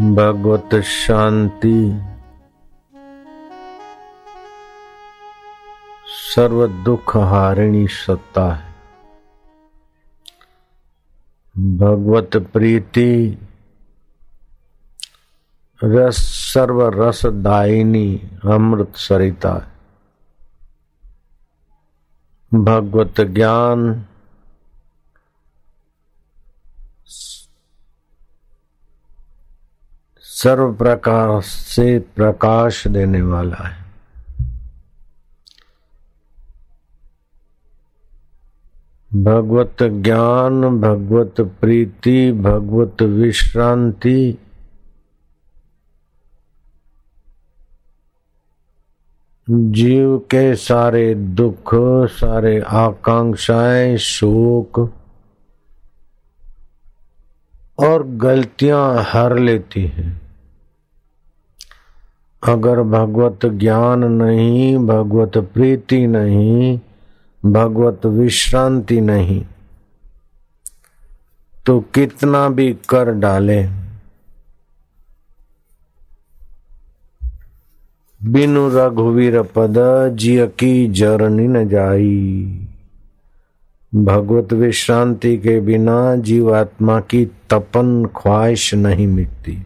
भगवत शांति सर्व दुख हारिणी सत्ता है। भगवत प्रीति रस सर्व रस दायिनी अमृत सरिता है। भगवत ज्ञान सर्व प्रकार से प्रकाश देने वाला है। भगवत ज्ञान, भगवत प्रीति, भगवत विश्रांति जीव के सारे दुख, सारे आकांक्षाएं, शोक और गलतियां हर लेती हैं। अगर भगवत ज्ञान नहीं, भगवत प्रीति नहीं, भगवत विश्रांति नहीं तो कितना भी कर डाले, बिनु रघुवीर पद जिय की जरनी न जाई। भगवत विश्रांति के बिना जीवात्मा की तपन ख्वाहिश नहीं मिटती।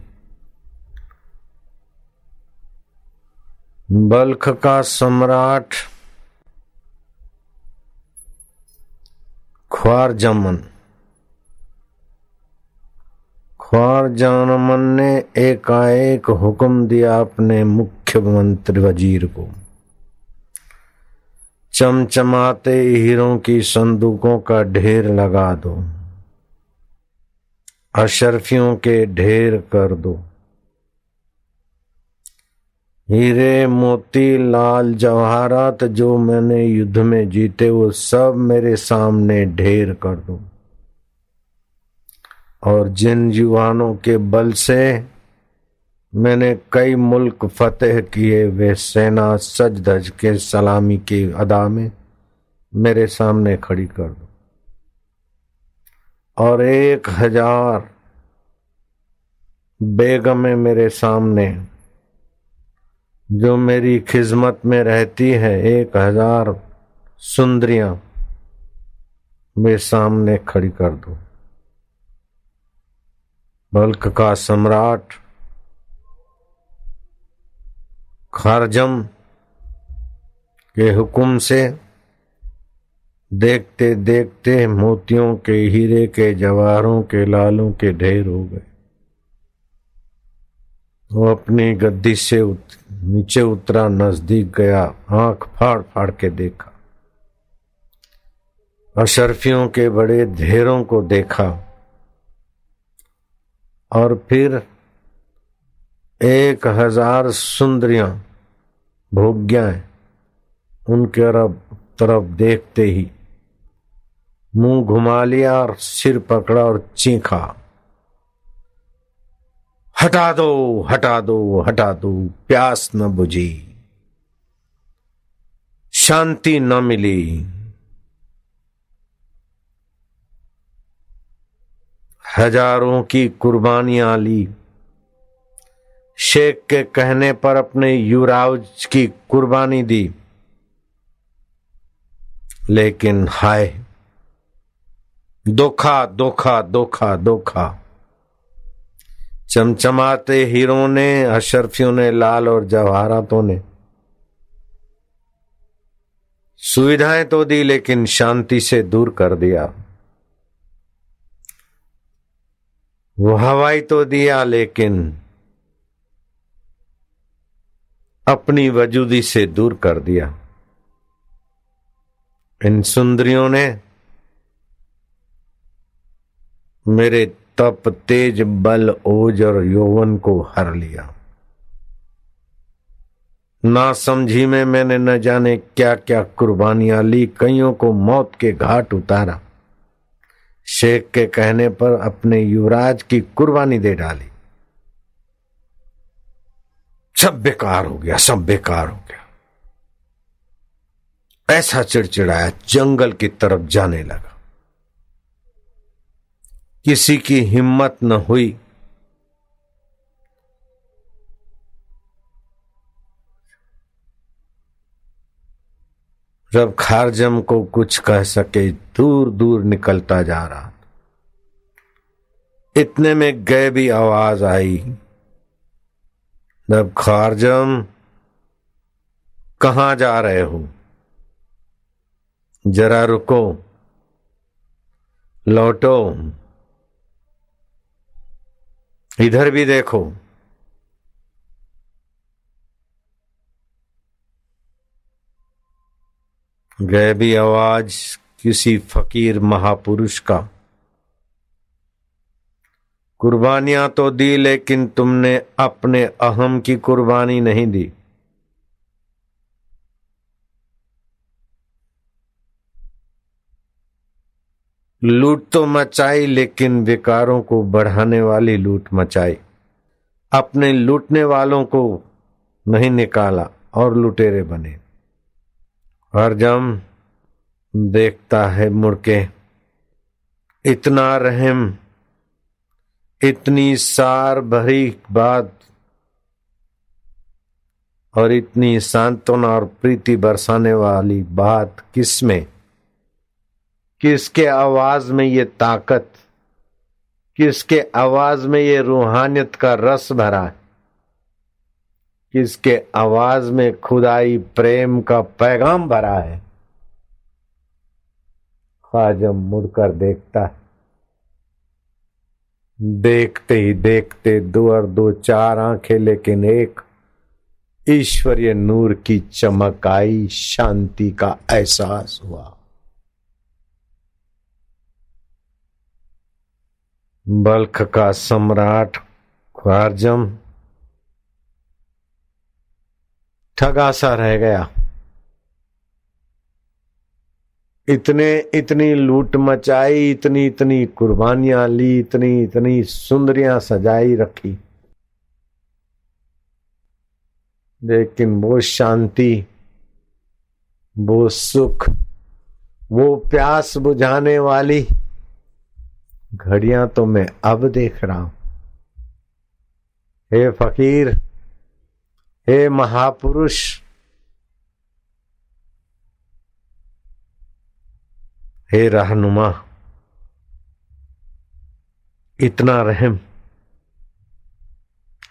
बल्ख का सम्राट ख्वारजमन ने एकाएक हुक्म दिया अपने मुख्यमंत्री वजीर को, चमचमाते हीरों की संदूकों का ढेर लगा दो, अशरफियों के ढेर कर दो, हीरे मोती लाल जवाहरात जो मैंने युद्ध में जीते वो सब मेरे सामने ढेर कर दो। और जिन जुवानों के बल से मैंने कई मुल्क फतेह किए वे सेना सज धज के सलामी की अदा में मेरे सामने खड़ी कर दो। और 1,000 बेगमें मेरे सामने जो मेरी खिदमत में रहती है, 1,000 सुंदरियां मेरे सामने खड़ी कर दो। बल्ख का सम्राट खारजम के हुक्म से देखते देखते मोतियों के, हीरे के, जवाहरों के, लालों के ढेर हो गए। वो अपनी गद्दी से नीचे उतरा, नजदीक गया, आंख फाड़ फाड़ के देखा, अशरफियों के बड़े ढेरों को देखा और फिर 1,000 सुंदरियां भोग्याएं उनके तरफ देखते ही मुंह घुमा लिया और सिर पकड़ा और चीखा, हटा दो, हटा दो, हटा दो, प्यास न बुझी, शांति न मिली। 1,000 की कुर्बानियां ली। शेख के कहने पर अपने युवराज की कुर्बानी दी, लेकिन हाय धोखा, धोखा, धोखा, धोखा। चमचमाते हीरों ने, अशरफियों ने, लाल और जवाहरातों ने सुविधाएं तो दी लेकिन शांति से दूर कर दिया। वो हवाई तो दिया लेकिन अपनी वजूदी से दूर कर दिया। इन सुंदरियों ने मेरे तप, तेज, बल, ओज और यौवन को हर लिया। ना समझी में मैंने न जाने क्या क्या कुर्बानियां ली, कईयों को मौत के घाट उतारा, शेख के कहने पर अपने युवराज की कुर्बानी दे डाली। सब बेकार हो गया, सब बेकार हो गया। ऐसा चिड़चिड़ाया, जंगल की तरफ जाने लगा। किसी की हिम्मत न हुई जब खारजम को कुछ कह सके, दूर दूर निकलता जा रहा। इतने में गैबी आवाज आई, जब खारजम कहाँ जा रहे हो, जरा रुको, लौटो, इधर भी देखो। गैबी आवाज किसी फकीर महापुरुष का। कुर्बानियां तो दी, लेकिन तुमने अपने अहम की कुर्बानी नहीं दी। लूट तो मचाई, लेकिन विकारों को बढ़ाने वाली लूट मचाई। अपने लूटने वालों को नहीं निकाला और लुटेरे बने। हरजम देखता है मुड़के, इतना रहम, इतनी सार भरी बात और इतनी सांत्वना और प्रीति बरसाने वाली बात किसमें, किसके आवाज में ये ताकत, किसके आवाज में ये रूहानियत का रस भरा है, किसके आवाज में खुदाई प्रेम का पैगाम भरा है। खाजम मुड़कर देखता है, देखते ही देखते दो और दो चार आंखें, लेकिन एक ईश्वरीय नूर की चमक आई, शांति का एहसास हुआ। बल्ख का सम्राट खारजम ठगा सा रह गया। इतनी लूट मचाई, इतनी कुर्बानियां ली, इतनी सुंदरियां सजाई रखी, लेकिन वो शांति, वो सुख, वो प्यास बुझाने वाली घड़ियां तो मैं अब देख रहा हूं। हे फकीर, हे महापुरुष, हे रहनुमा, इतना रहम,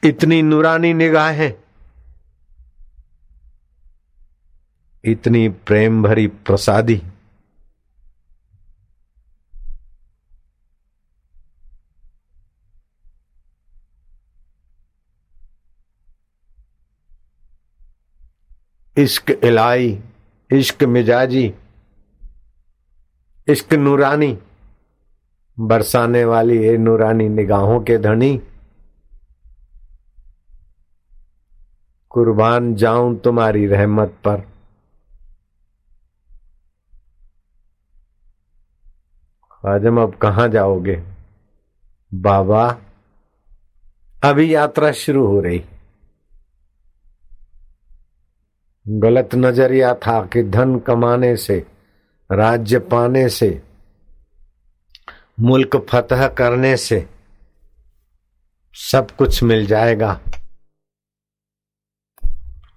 इतनी नूरानी निगाहें, इतनी प्रेम भरी प्रसादी, इश्क इलाही, इश्क मिजाजी, इश्क नूरानी बरसाने वाली है नूरानी निगाहों के धनी। कुर्बान जाऊं तुम्हारी रहमत पर, खाजम अब कहाँ जाओगे बाबा, अभी यात्रा शुरू हो रही। गलत नजरिया था कि धन कमाने से, राज्य पाने से, मुल्क फतह करने से सब कुछ मिल जाएगा,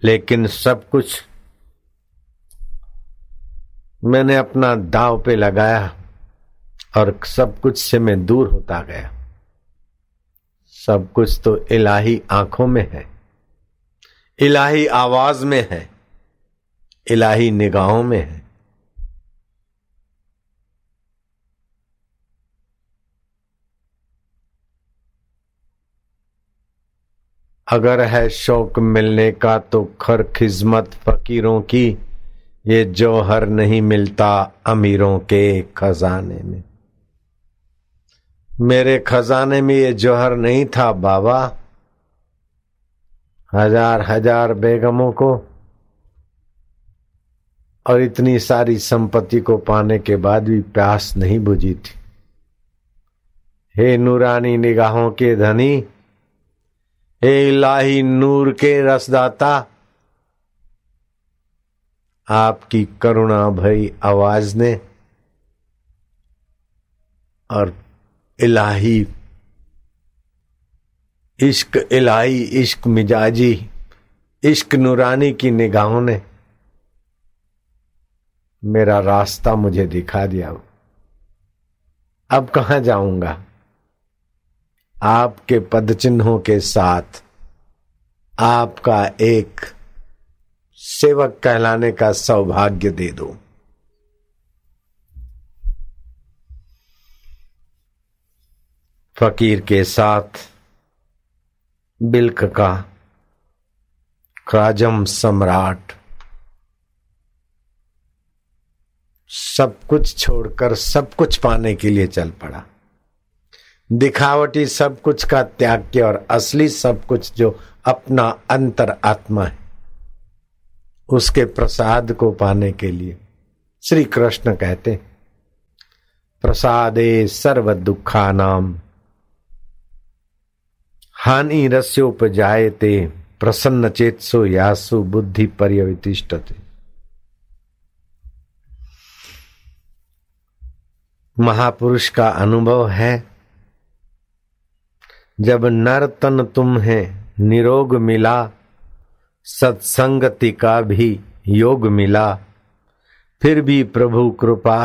लेकिन सब कुछ मैंने अपना दांव पे लगाया और सब कुछ से मैं दूर होता गया। सब कुछ तो इलाही आंखों में है, इलाही आवाज में है, इलाही निगाहों में है। अगर है शौक मिलने का तो खर खिजमत फकीरों की, ये जौहर नहीं मिलता अमीरों के खजाने में। मेरे खजाने में ये जौहर नहीं था बाबा। हजार हजार बेगमों को और इतनी सारी संपत्ति को पाने के बाद भी प्यास नहीं बुझी थी। हे नूरानी निगाहों के धनी, हे इलाही नूर के रसदाता, आपकी करुणा भरी आवाज ने और इलाही इश्क इलाही, इश्क मिजाजी, इश्क नूरानी की निगाहों ने मेरा रास्ता मुझे दिखा दिया, अब कहाँ जाऊंगा। आपके पदचिन्हों के साथ आपका एक सेवक कहलाने का सौभाग्य दे दो। फकीर के साथ बिल्क का काजम सम्राट सब कुछ छोड़कर सब कुछ पाने के लिए चल पड़ा। दिखावटी सब कुछ का त्याग किया और असली सब कुछ जो अपना अंतर आत्मा है उसके प्रसाद को पाने के लिए श्री कृष्ण कहते प्रसादे सर्व दुखानाम हानि रस्योपजायते प्रसन्न चेतसो यासु बुद्धि पर्यवितिष्ठते। महापुरुष का अनुभव है जब नर तन तुम्हें निरोग मिला, सत्संगति का भी योग मिला, फिर भी प्रभु कृपा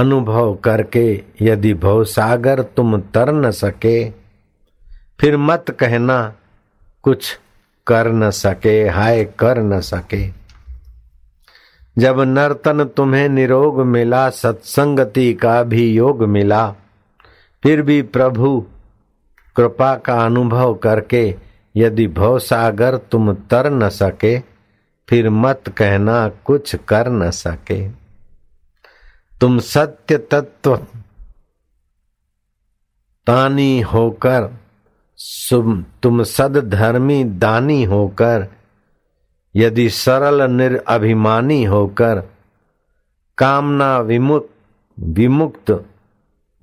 अनुभव करके यदि भवसागर तुम तर न सके, फिर मत कहना कुछ कर न सके, हाय कर न सके। जब नर्तन तुम्हें निरोग मिला, सत्संगति का भी योग मिला, फिर भी प्रभु कृपा का अनुभव करके यदि भवसागर तुम तर न सके, फिर मत कहना कुछ कर न सके। तुम सत्य तत्व तानी होकर, तुम सदधर्मी दानी होकर, यदि सरल निरअभिमानी होकर, कामना विमुक्त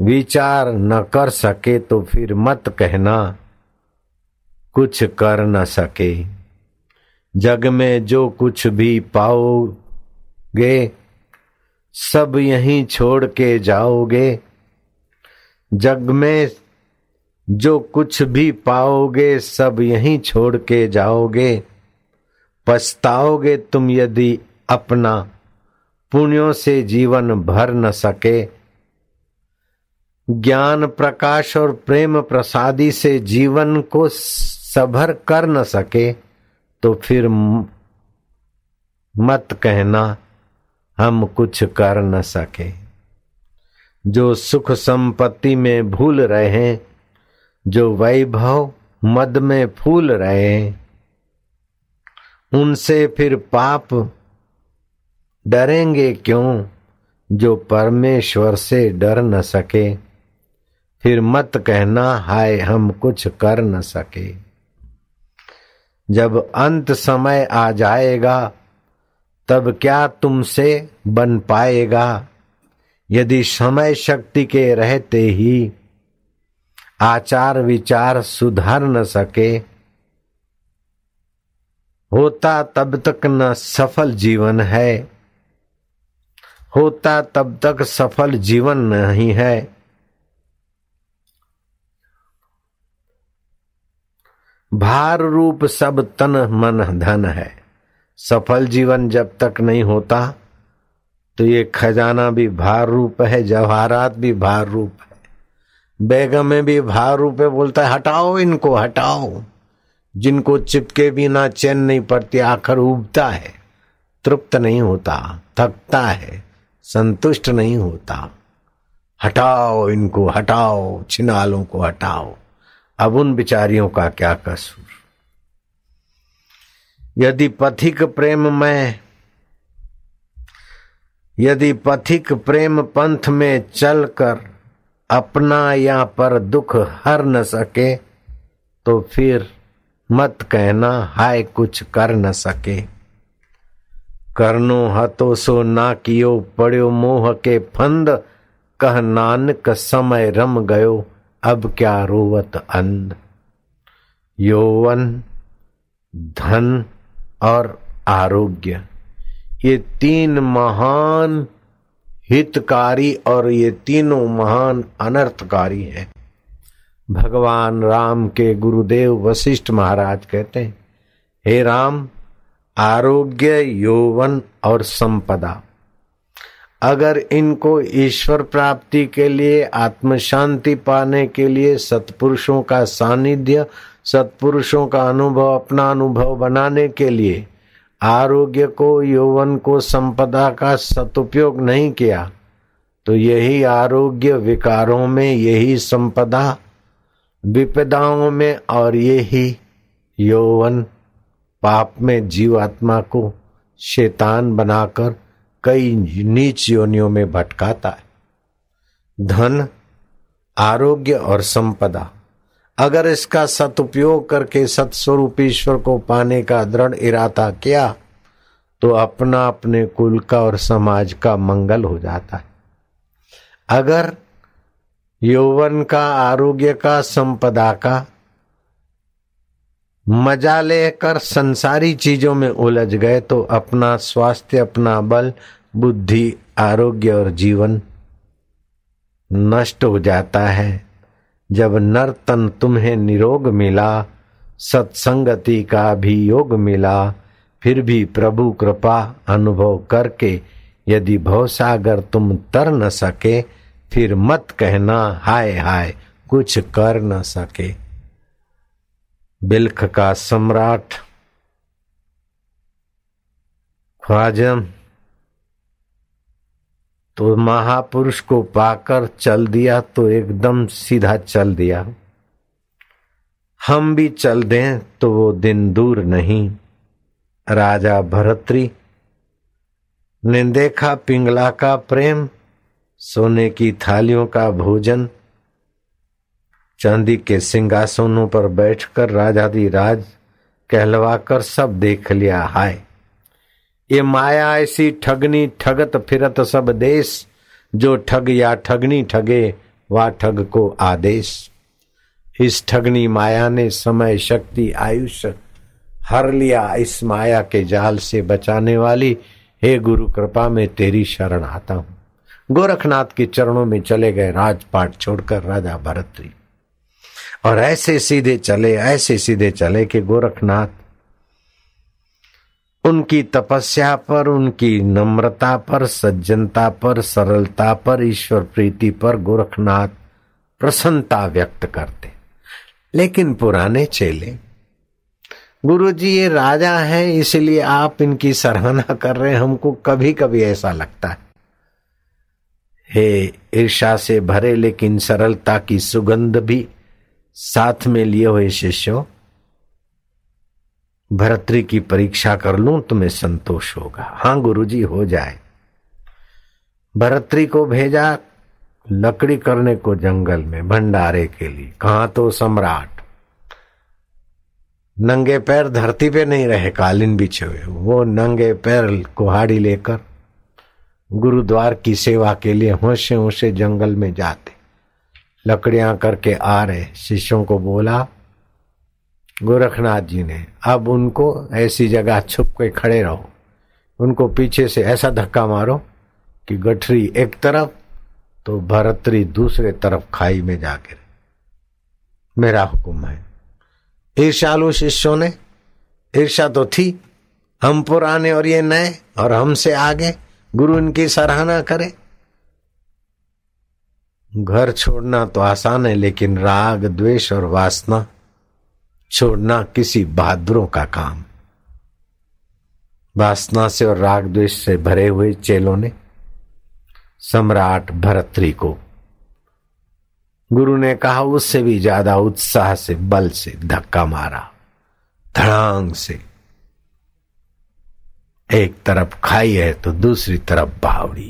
विचार न कर सके, तो फिर मत कहना कुछ कर न सके। जग में जो कुछ भी पाओगे सब यहीं छोड़ के जाओगे। जग में जो कुछ भी पाओगे सब यहीं छोड़ के जाओगे। पछताओगे तुम यदि अपना पुण्यों से जीवन भर न सके। ज्ञान प्रकाश और प्रेम प्रसादी से जीवन को सभर कर न सके, तो फिर मत कहना हम कुछ कर न सके। जो सुख संपत्ति में भूल रहे हैं, जो वैभव मद में फूल रहे हैं, उनसे फिर पाप डरेंगे क्यों। जो परमेश्वर से डर न सके, फिर मत कहना हाय हम कुछ कर न सके। जब अंत समय आ जाएगा, तब क्या तुमसे बन पाएगा। यदि समय शक्ति के रहते ही आचार विचार सुधार न सके, होता तब तक न सफल जीवन है, होता तब तक सफल जीवन नहीं है। भार रूप सब तन मन धन है। सफल जीवन जब तक नहीं होता, तो ये खजाना भी भार रूप है, जवाहरात भी भार रूप है, बेगम में भी भार रूप है। बोलता है हटाओ इनको, हटाओ, जिनको चिपके बिना चैन नहीं पड़ती। आखिर उबता है, तृप्त नहीं होता, थकता है, संतुष्ट नहीं होता। हटाओ इनको, हटाओ छिनालों को, हटाओ। अब उन बिचारियों का क्या कसूर। यदि पथिक प्रेम पंथ में चलकर अपना या पर दुख हर न सके, तो फिर मत कहना हाय कुछ कर न सके। करनो हतो सो ना कियो, पड़्यो मोह के फंद, कह नानक समय रम गयो, अब क्या रोवत अंध। यौवन, धन और आरोग्य, ये तीन महान हितकारी और ये तीनों महान अनर्थकारी हैं। भगवान राम के गुरुदेव वशिष्ठ महाराज कहते हैं, हे राम, आरोग्य, यौवन और संपदा, अगर इनको ईश्वर प्राप्ति के लिए, आत्म शांति पाने के लिए, सत्पुरुषों का सानिध्य, सत्पुरुषों का अनुभव, अपना अनुभव बनाने के लिए आरोग्य को, यौवन को, संपदा का सदुपयोग नहीं किया तो यही आरोग्य विकारों में, यही संपदा विपदाओं में और यही यौवन पाप में जीवात्मा को शैतान बनाकर कई नीच योनियों में भटकाता है। धन, आरोग्य और संपदा अगर इसका सदुपयोग करके सत्स्वरूप ईश्वर को पाने का दृढ़ इरादा किया तो अपना, अपने कुल का और समाज का मंगल हो जाता है। अगर यौवन का, आरोग्य का, संपदा का मजा लेकर संसारी चीजों में उलझ गए तो अपना स्वास्थ्य, अपना बल, बुद्धि, आरोग्य और जीवन नष्ट हो जाता है। जब नर्तन तुम्हें निरोग मिला, सत्संगति का भी योग मिला, फिर भी प्रभु कृपा अनुभव करके यदि भवसागर तुम तर न सके, फिर मत कहना हाय हाय कुछ कर न सके। बिल्ख का सम्राट ख्वाजम तो महापुरुष को पाकर चल दिया तो एकदम सीधा चल दिया। हम भी चल दें तो वो दिन दूर नहीं। राजा भरतरी ने देखा पिंगला का प्रेम, सोने की थालियों का भोजन, चांदी के सिंहासनों पर बैठकर राजाधिराज कहलवाकर सब देख लिया। हाय, ये माया ऐसी ठगनी ठगत फिरत सब देश, जो ठग या ठगनी ठगे वा ठग को आदेश। इस ठगनी माया ने समय, शक्ति, आयुष हर लिया। इस माया के जाल से बचाने वाली हे गुरु कृपा में तेरी शरण आता हूं। गोरखनाथ के चरणों में चले गए राजपाट छोड़कर राजा भरतरी, और ऐसे सीधे चले कि गोरखनाथ उनकी तपस्या पर, उनकी नम्रता पर, सज्जनता पर, सरलता पर, ईश्वर प्रीति पर गोरखनाथ प्रसन्नता व्यक्त करते। लेकिन पुराने चेले, गुरुजी ये राजा हैं इसलिए आप इनकी सराहना कर रहे हैं, हमको कभी कभी ऐसा लगता है। हे ईर्ष्या से भरे लेकिन सरलता की सुगंध भी साथ में लिए हुए शिष्यों, भरतरी की परीक्षा कर लूं तुम्हें संतोष होगा। हाँ गुरुजी हो जाए। भरतरी को भेजा लकड़ी करने को जंगल में भंडारे के लिए। कहां तो सम्राट नंगे पैर धरती पे नहीं रहे, कालीन बिछे हुए, वो नंगे पैर कुहाड़ी लेकर गुरुद्वार की सेवा के लिए होशे होशे जंगल में जाते, लकड़ियां करके आ रहे। शिष्यों को बोला गोरखनाथ जी ने, अब उनको ऐसी जगह छुप के खड़े रहो, उनको पीछे से ऐसा धक्का मारो कि गठरी एक तरफ तो भरतरी दूसरे तरफ खाई में जा गिरे। मेरा हुक्म है। ईर्ष्यालु शिष्यों ने, ईर्ष्या तो थी, हम पुराने और ये नए और हमसे आगे, गुरु इनकी सराहना करे। घर छोड़ना तो आसान है लेकिन राग, द्वेष और वासना छोड़ना किसी बहादुरों का काम। वासना से और राग द्वेष से भरे हुए चेलों ने सम्राट भरतरी को, गुरु ने कहा उससे भी ज्यादा उत्साह से, बल से धक्का मारा, धड़ांग से। एक तरफ खाई है तो दूसरी तरफ बावड़ी।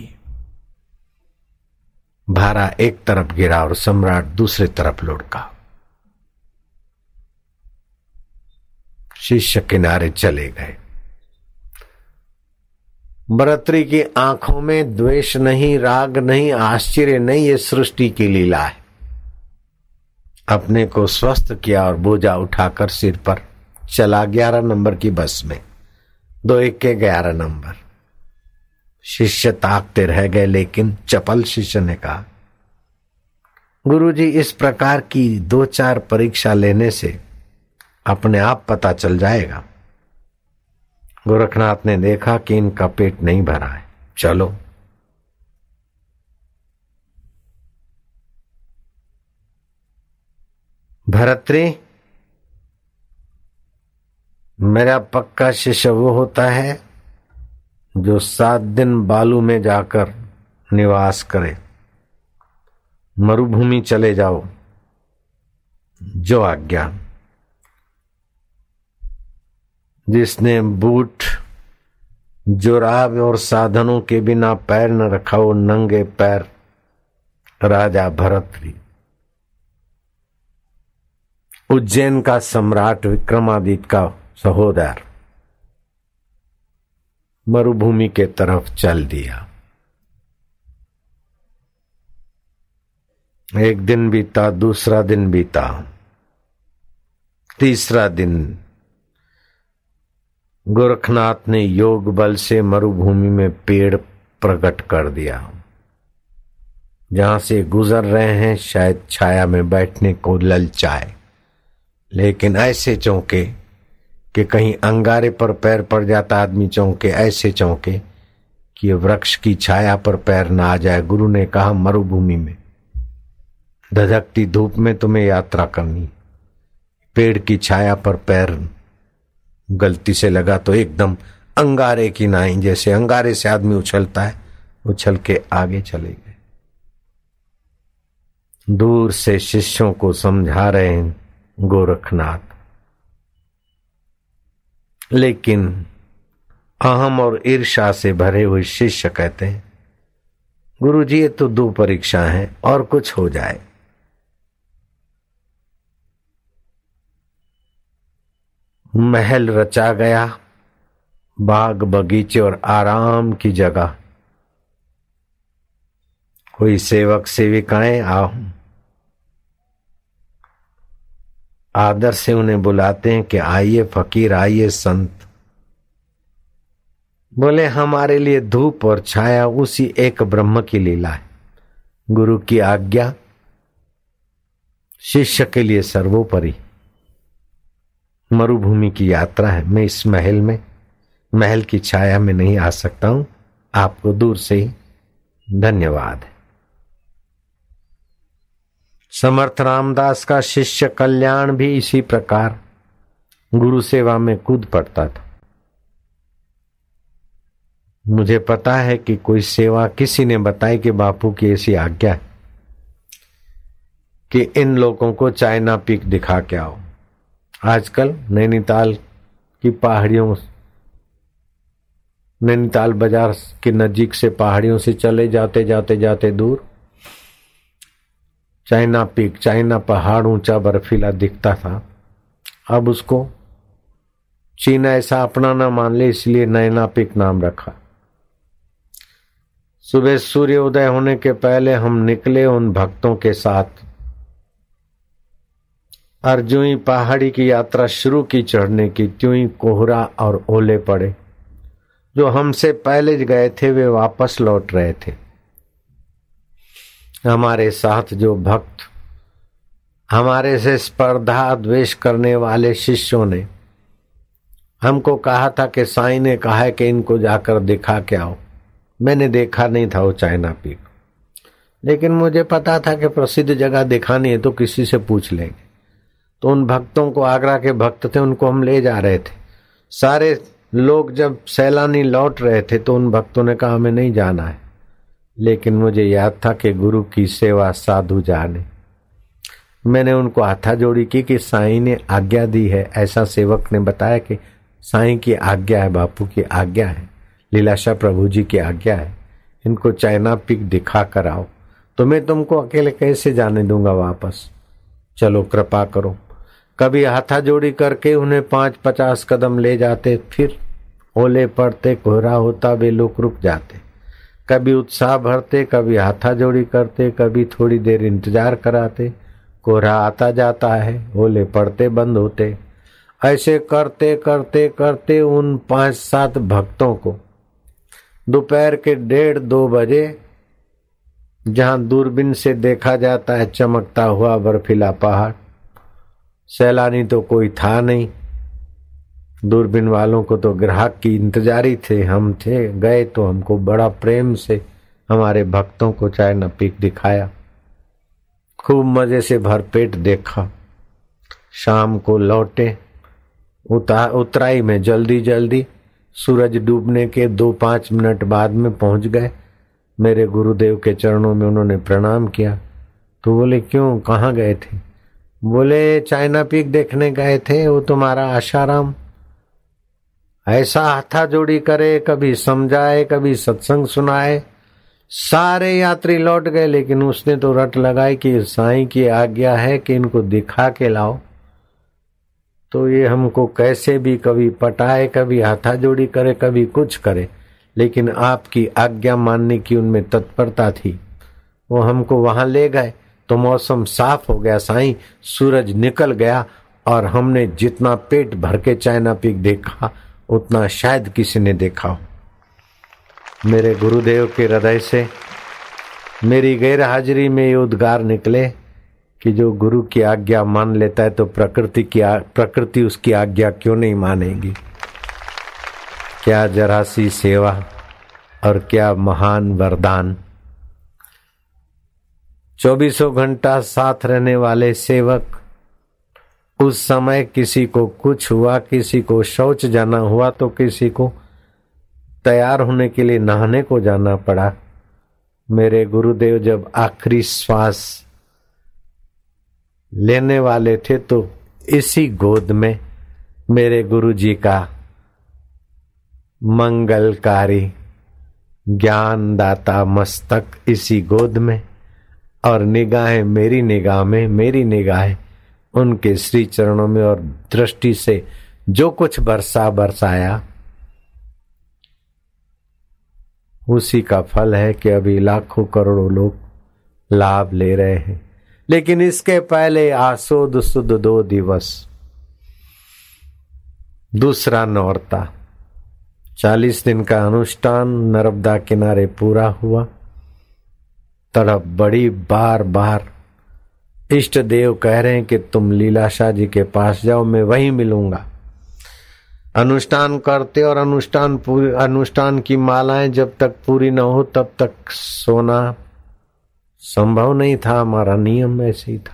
भारा एक तरफ गिरा और सम्राट दूसरी तरफ लुढ़का। शिष्य किनारे चले गए। भरतरी की आंखों में द्वेष नहीं, राग नहीं, आश्चर्य नहीं, ये सृष्टि की लीला है। अपने को स्वस्थ किया और बोझा उठाकर सिर पर चला 11 नंबर की बस में, 2 1 के 11 नंबर। शिष्य ताकते रह गए लेकिन चपल शिष्य ने कहा गुरुजी इस प्रकार की 2-4 परीक्षा लेने से अपने आप पता चल जाएगा। गोरखनाथ ने देखा कि इनका पेट नहीं भरा है, चलो। भरतरी, मेरा पक्का शिष्य वो होता है जो 7 दिन बालू में जाकर निवास करे। मरुभूमि चले जाओ, जो आज्ञा। जिसने बूट, जुराब और साधनों के बिना पैर न रखा हो, नंगे पैर राजा भरतरी, उज्जैन का सम्राट विक्रमादित्य का सहोदर, मरुभूमि के तरफ चल दिया। एक दिन बीता, दूसरा दिन बीता, तीसरा दिन। गोरखनाथ ने योग बल से मरुभूमि में पेड़ प्रकट कर दिया। जहां से गुजर रहे हैं शायद छाया में बैठने को ललचाए, लेकिन ऐसे चौंके कि कहीं अंगारे पर पैर पड़ जाता। आदमी चौंके, ऐसे चौंके कि वृक्ष की छाया पर पैर ना आ जाए। गुरु ने कहा, मरुभूमि में धधकती धूप में तुम्हें यात्रा करनी, पेड़ की छाया पर पैर गलती से लगा तो एकदम अंगारे की नाई, जैसे अंगारे से आदमी उछलता है, उछल के आगे चले गए। दूर से शिष्यों को समझा रहे हैं गोरखनाथ, लेकिन अहम और ईर्ष्या से भरे हुए शिष्य कहते हैं, गुरुजी ये तो 2 परीक्षा हैं, और कुछ हो जाए। महल रचा गया, बाग बगीचे और आराम की जगह। कोई सेवक सेविकाएं आओ, आदर से उन्हें बुलाते हैं कि आइए फकीर, आइए संत। बोले, हमारे लिए धूप और छाया उसी एक ब्रह्म की लीला है। गुरु की आज्ञा शिष्य के लिए सर्वोपरि। मरुभूमि की यात्रा है, मैं इस महल में, महल की छाया में नहीं आ सकता हूं, आपको दूर से ही धन्यवाद। समर्थ रामदास का शिष्य कल्याण भी इसी प्रकार गुरु सेवा में कूद पड़ता था। मुझे पता है कि कोई सेवा किसी ने बताई कि बापू की ऐसी आज्ञा है कि इन लोगों को चाइना पीक दिखा के आओ। आजकल नैनीताल की पहाड़ियों, नैनीताल बाजार के नजीक से पहाड़ियों से चले जाते जाते जाते दूर चाइना पीक, चाइना पहाड़ ऊंचा बर्फीला दिखता था। अब उसको चीन ऐसा अपना ना मान ले, इसलिए नैना पीक नाम रखा। सुबह सूर्योदय होने के पहले हम निकले उन भक्तों के साथ, और ज्यों ही पहाड़ी की यात्रा शुरू की चढ़ने की, त्यों ही कोहरा और ओले पड़े। जो हमसे पहले गए थे वे वापस लौट रहे थे। हमारे साथ जो भक्त, हमारे से स्पर्धा द्वेष करने वाले शिष्यों ने हमको कहा था कि साईं ने कहा है कि इनको जाकर दिखा के आओ। मैंने देखा नहीं था वो चाइना पीक, लेकिन मुझे पता था कि प्रसिद्ध जगह दिखानी है तो किसी से पूछ लेंगे। तो उन भक्तों को, आगरा के भक्त थे, उनको हम ले जा रहे थे। सारे लोग जब सैलानी लौट रहे थे तो उन भक्तों ने कहा हमें नहीं जाना है, लेकिन मुझे याद था कि गुरु की सेवा साधु जाने। मैंने उनको हाथाजोड़ी की कि साईं ने आज्ञा दी है, ऐसा सेवक ने बताया कि साईं की आज्ञा है, बापू की आज्ञा है, लीलाशाह प्रभु जी की आज्ञा है, इनको चाइना पीक दिखा कर आओ। तो मैं तुमको अकेले कैसे जाने दूंगा वापस, चलो कृपा करो। कभी हाथाजोड़ी करके उन्हें 50 कदम ले जाते, फिर ओले पड़ते, कोहरा होता, वे लोग रुक जाते। कभी उत्साह भरते, कभी हाथाजोड़ी करते, कभी थोड़ी देर इंतजार कराते, कोहरा आता जाता है, ओले पड़ते, बंद होते। ऐसे करते करते करते उन 5-7 भक्तों को दोपहर के 1:30-2 बजे, जहां दूरबीन से देखा जाता है चमकता हुआ बर्फीला पहाड़, सैलानी तो कोई था नहीं, दूरबीन वालों को तो ग्राहक की इंतजारी थे, हम थे गए तो हमको बड़ा प्रेम से हमारे भक्तों को चाय नपीक दिखाया, खूब मजे से भरपेट देखा। शाम को लौटे, उतराई में जल्दी जल्दी, सूरज डूबने के 2-5 मिनट बाद में पहुंच गए। मेरे गुरुदेव के चरणों में उन्होंने प्रणाम किया तो बोले क्यों कहाँ गए थे? बोले चाइना पीक देखने गए थे, वो तुम्हारा आशाराम ऐसा हाथा जोड़ी करे, कभी समझाए कभी सत्संग सुनाए। सारे यात्री लौट गए, लेकिन उसने तो रट लगाई कि साईं की आज्ञा है कि इनको दिखा के लाओ, तो ये हमको कैसे भी कभी पटाए कभी हाथा जोड़ी करे कभी कुछ करे, लेकिन आपकी आज्ञा मानने की उनमें तत्परता थी। वो हमको वहां ले गए तो मौसम साफ हो गया साईं, सूरज निकल गया और हमने जितना पेट भर के चाइना पीक देखा उतना शायद किसी ने देखा हो। मेरे गुरुदेव के हृदय से मेरी गैर हाजिरी में ये उद्गार निकले कि जो गुरु की आज्ञा मान लेता है तो प्रकृति उसकी आज्ञा क्यों नहीं मानेगी। क्या जरा सी सेवा और क्या महान वरदान। 24 घंटा साथ रहने वाले सेवक, उस समय किसी को कुछ हुआ, किसी को शौच जाना हुआ तो किसी को तैयार होने के लिए नहाने को जाना पड़ा। मेरे गुरुदेव जब आखिरी श्वास लेने वाले थे तो इसी गोद में मेरे गुरुजी का मंगलकारी ज्ञानदाता मस्तक इसी गोद में और निगाहें मेरी निगाह में, मेरी निगाहें उनके श्री चरणों में, और दृष्टि से जो कुछ बरसाया उसी का फल है कि अभी लाखों करोड़ों लोग लाभ ले रहे हैं। लेकिन इसके पहले आसोद सुद 2 दिवस दूसरा नौरता 40 दिन का अनुष्ठान नर्मदा किनारे पूरा हुआ। तड़प बड़ी, बार बार इष्ट देव कह रहे हैं कि तुम लीलाशाह जी के पास जाओ, मैं वहीं मिलूंगा। अनुष्ठान करते और अनुष्ठान की मालाएं जब तक पूरी न हो तब तक सोना संभव नहीं था, हमारा नियम ऐसे ही था।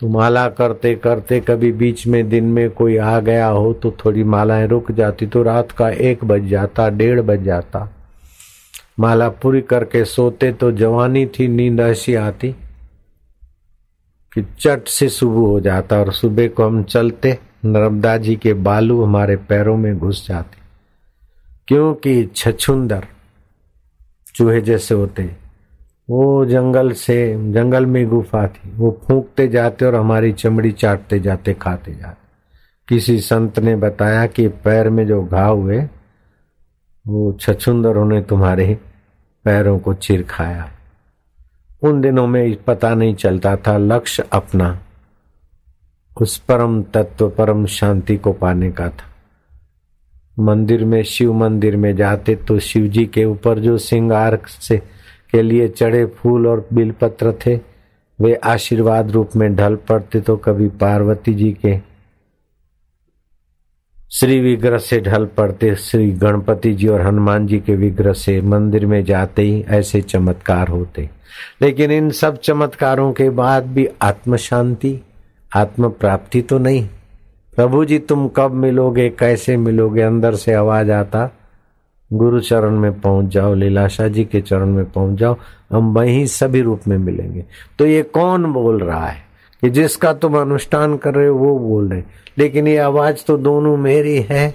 तो माला करते करते कभी बीच में दिन में कोई आ गया हो तो थोड़ी मालाएं रुक जाती, तो रात का 1 बज जाता 1:30 बज जाता। माला पूरी करके सोते तो जवानी थी, नींद ऐसी आती कि चट से सुबह हो जाता और सुबह को हम चलते नर्मदा जी के बालू हमारे पैरों में घुस जाते, क्योंकि छछुंदर चूहे जैसे होते, वो जंगल में गुफा थी, वो फूंकते जाते और हमारी चमड़ी चाटते जाते, खाते जाते। किसी संत ने बताया कि पैर में जो घाव हुए वो छछुंदरों ने तुम्हारे पैरों को चीर खाया। उन दिनों में पता नहीं चलता था, लक्ष्य अपना उस परम तत्व परम शांति को पाने का था। मंदिर में, शिव मंदिर में जाते तो शिव जी के ऊपर जो श्रृंगार से के लिए चढ़े फूल और बिलपत्र थे वे आशीर्वाद रूप में ढल पड़ते, तो कभी पार्वती जी के श्री विग्रह से ढल पड़ते, श्री गणपति जी और हनुमान जी के विग्रह से। मंदिर में जाते ही ऐसे चमत्कार होते। लेकिन इन सब चमत्कारों के बाद भी आत्म शांति, आत्म प्राप्ति तो नहीं। प्रभु जी तुम कब मिलोगे, कैसे मिलोगे? अंदर से आवाज आता, गुरु चरण में पहुंच जाओ, लीलाशाह जी के चरण में पहुंच जाओ, हम वहीं सभी रूप में मिलेंगे। तो ये कौन बोल रहा है कि जिसका तुम अनुष्ठान कर रहे हो वो बोल रहे, लेकिन ये आवाज तो दोनों मेरी है,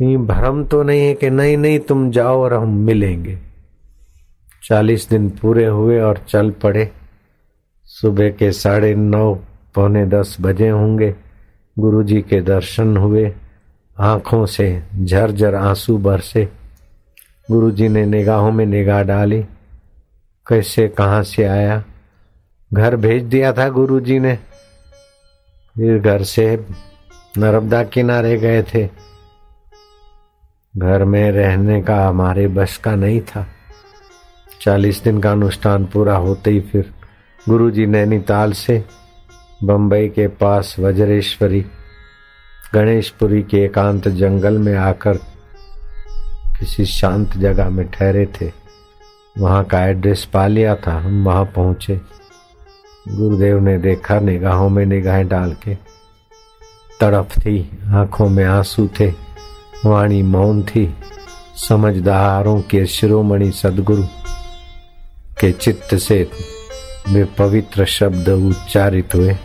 ये भ्रम तो नहीं है कि नहीं नहीं तुम जाओ और हम मिलेंगे। 40 दिन पूरे हुए और चल पड़े। सुबह के 9:30 पौने 10 बजे होंगे, गुरु जी के दर्शन हुए, आंखों से झरझर आंसू बरसे। गुरुजी ने निगाहों में निगाह डाली, कैसे कहाँ से आया? घर भेज दिया था गुरुजी ने, फिर घर से नर्मदा किनारे गए थे। घर में रहने का हमारे बस का नहीं था। 40 दिन का अनुष्ठान पूरा होते ही फिर गुरुजी नैनीताल से बम्बई के पास वज्रेश्वरी गणेशपुरी के एकांत जंगल में आकर किसी शांत जगह में ठहरे थे। वहाँ का एड्रेस पा लिया था। हम वहाँ पहुँचे। गुरुदेव ने देखा, निगाहों में निगाहें डाल के। तड़प थी, आँखों में आंसू थे, वाणी मौन थी। समझदारों के शिरोमणि सद्गुरु के चित्त से वे पवित्र शब्द उच्चारित हुए,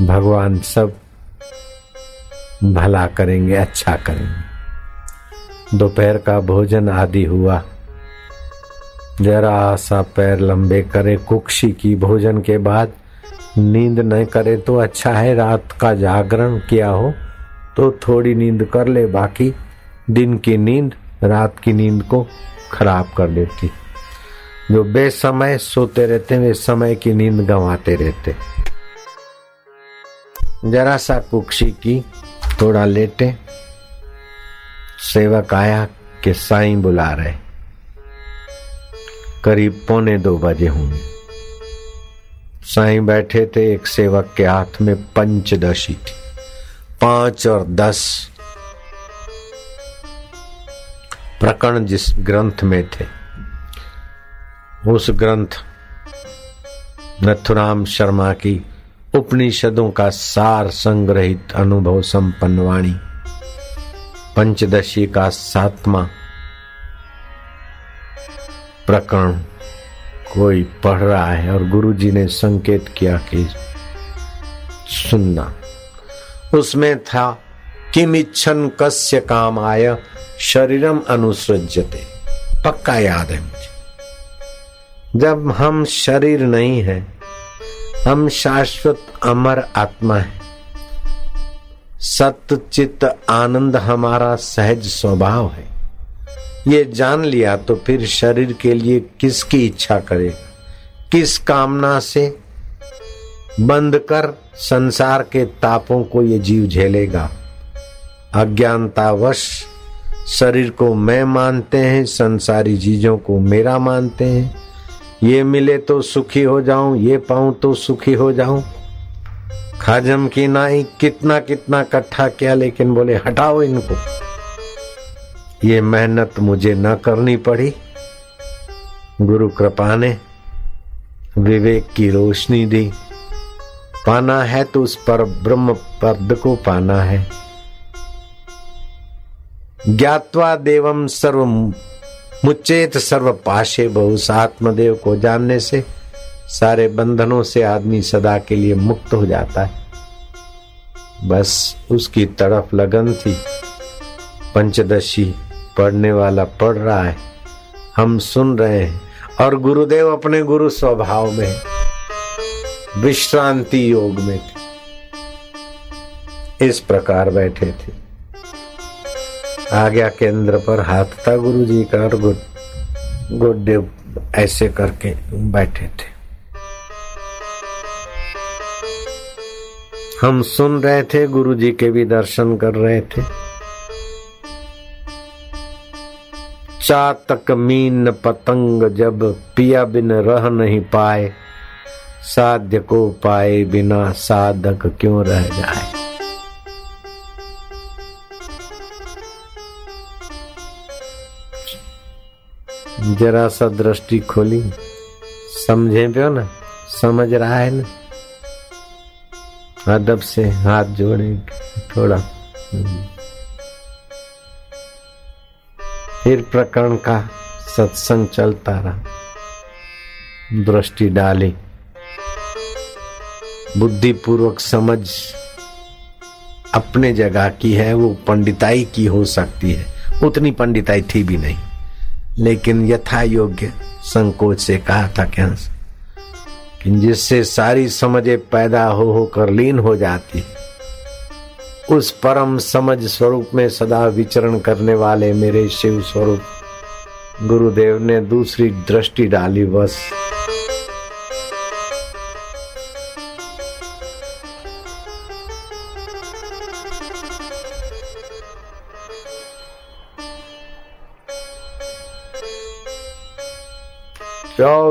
भगवान सब भला करेंगे, अच्छा करेंगे। दोपहर का भोजन आदि हुआ। जरा सा पैर लंबे करे कुक्षी की भोजन के बाद। नींद न करे तो अच्छा है, रात का जागरण किया हो तो थोड़ी नींद कर ले, बाकी दिन की नींद रात की नींद को खराब कर देती। जो बेसमय सोते रहते वे समय की नींद गंवाते रहते। जरा सा कुक्षी की, थोड़ा लेटे। सेवक आया कि साईं बुला रहे। करीब 1:45 होंगे। साईं बैठे थे। एक सेवक के हाथ में पंचदशी थी, 5 और 10 प्रकरण जिस ग्रंथ में थे। उस ग्रंथ नथुराम शर्मा की उपनिषदों का सार संग्रहित अनुभव संपन्न वाणी, पंचदशी का 7वां प्रकरण कोई पढ़ रहा है और गुरुजी ने संकेत किया कि सुनना। उसमें था किम इच्छन कस्य कामाय शरीरम अनुसृज्यते। पक्का याद है मुझे। जब हम शरीर नहीं है, हम शाश्वत अमर आत्मा है। सत्य चित्त आनंद हमारा सहज स्वभाव है। ये जान लिया तो फिर शरीर के लिए किसकी इच्छा करेगा? किस कामना से बंध कर संसार के तापों को ये जीव झेलेगा? अज्ञानतावश शरीर को मैं मानते हैं, संसारी चीजों को मेरा मानते हैं। ये मिले तो सुखी हो जाऊं, ये पाऊं तो सुखी हो जाऊं। खाजम की नाई कितना कितना इकट्ठा किया, लेकिन बोले हटाओ इनको। ये मेहनत मुझे न करनी पड़ी। गुरु कृपा ने विवेक की रोशनी दी। पाना है तो उस पर ब्रह्म पद को पाना है। ज्ञात्वा देवम सर्व मुच्चेत सर्व पाशे बहुस। आत्मदेव को जानने से सारे बंधनों से आदमी सदा के लिए मुक्त हो जाता है। बस उसकी तरफ लगन थी। पंचदशी पढ़ने वाला पढ़ रहा है, हम सुन रहे हैं, और गुरुदेव अपने गुरु स्वभाव में विश्रांति योग में थे। इस प्रकार बैठे थे। आज्ञा केंद्र पर हाथ था गुरु जी का, और गुड्डे ऐसे करके बैठे थे। हम सुन रहे थे, गुरु जी के भी दर्शन कर रहे थे। चातक मीन पतंग जब पिया बिन रह नहीं पाए, साध्य को पाए बिना साधक क्यों रह जाए। जरा सा दृष्टि खोली, समझे प्यो ना, समझ रहा है ना। अदब से हाथ जोड़े थोड़ा। फिर प्रकरण का सत्संग चलता रहा। दृष्टि डाली, बुद्धि पूर्वक समझ अपने जगह की है, वो पंडिताई की हो सकती है। उतनी पंडिताई थी भी नहीं, लेकिन यथा योग्य संकोच से कहा था कि जिससे सारी समझे पैदा हो कर लीन हो जाती, उस परम समझ स्वरूप में सदा विचरण करने वाले मेरे शिव स्वरूप गुरुदेव ने दूसरी दृष्टि डाली। बस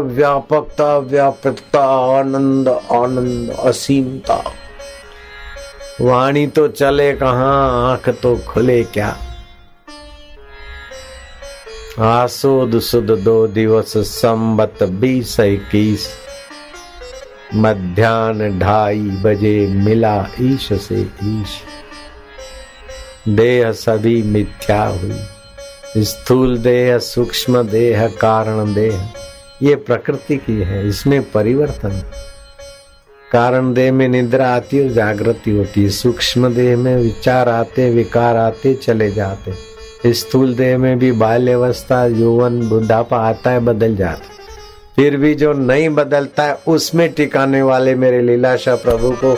व्यापकता व्यापकता, आनंद आनंद, असीमता। वाणी तो चले कहाँ, आंख तो खुले क्या। आसुद सुद 2 दिवस संबत 20-21 मध्यान्ह 2:30 बजे मिला ईश से ईश। देह सभी मिथ्या हुई, स्थूल देह सूक्ष्म देह कारण देह, ये प्रकृति की है, इसमें परिवर्तन। कारण देह में निद्रा आती और जागृति होती है, सूक्ष्म देह में विचार आते विकार आते चले जाते, स्थूल देह में भी बाल्यावस्था यौवन बुढ़ापा आता है बदल जाता है। फिर भी जो नहीं बदलता है उसमें टिकाने वाले मेरे लीलाशाह प्रभु को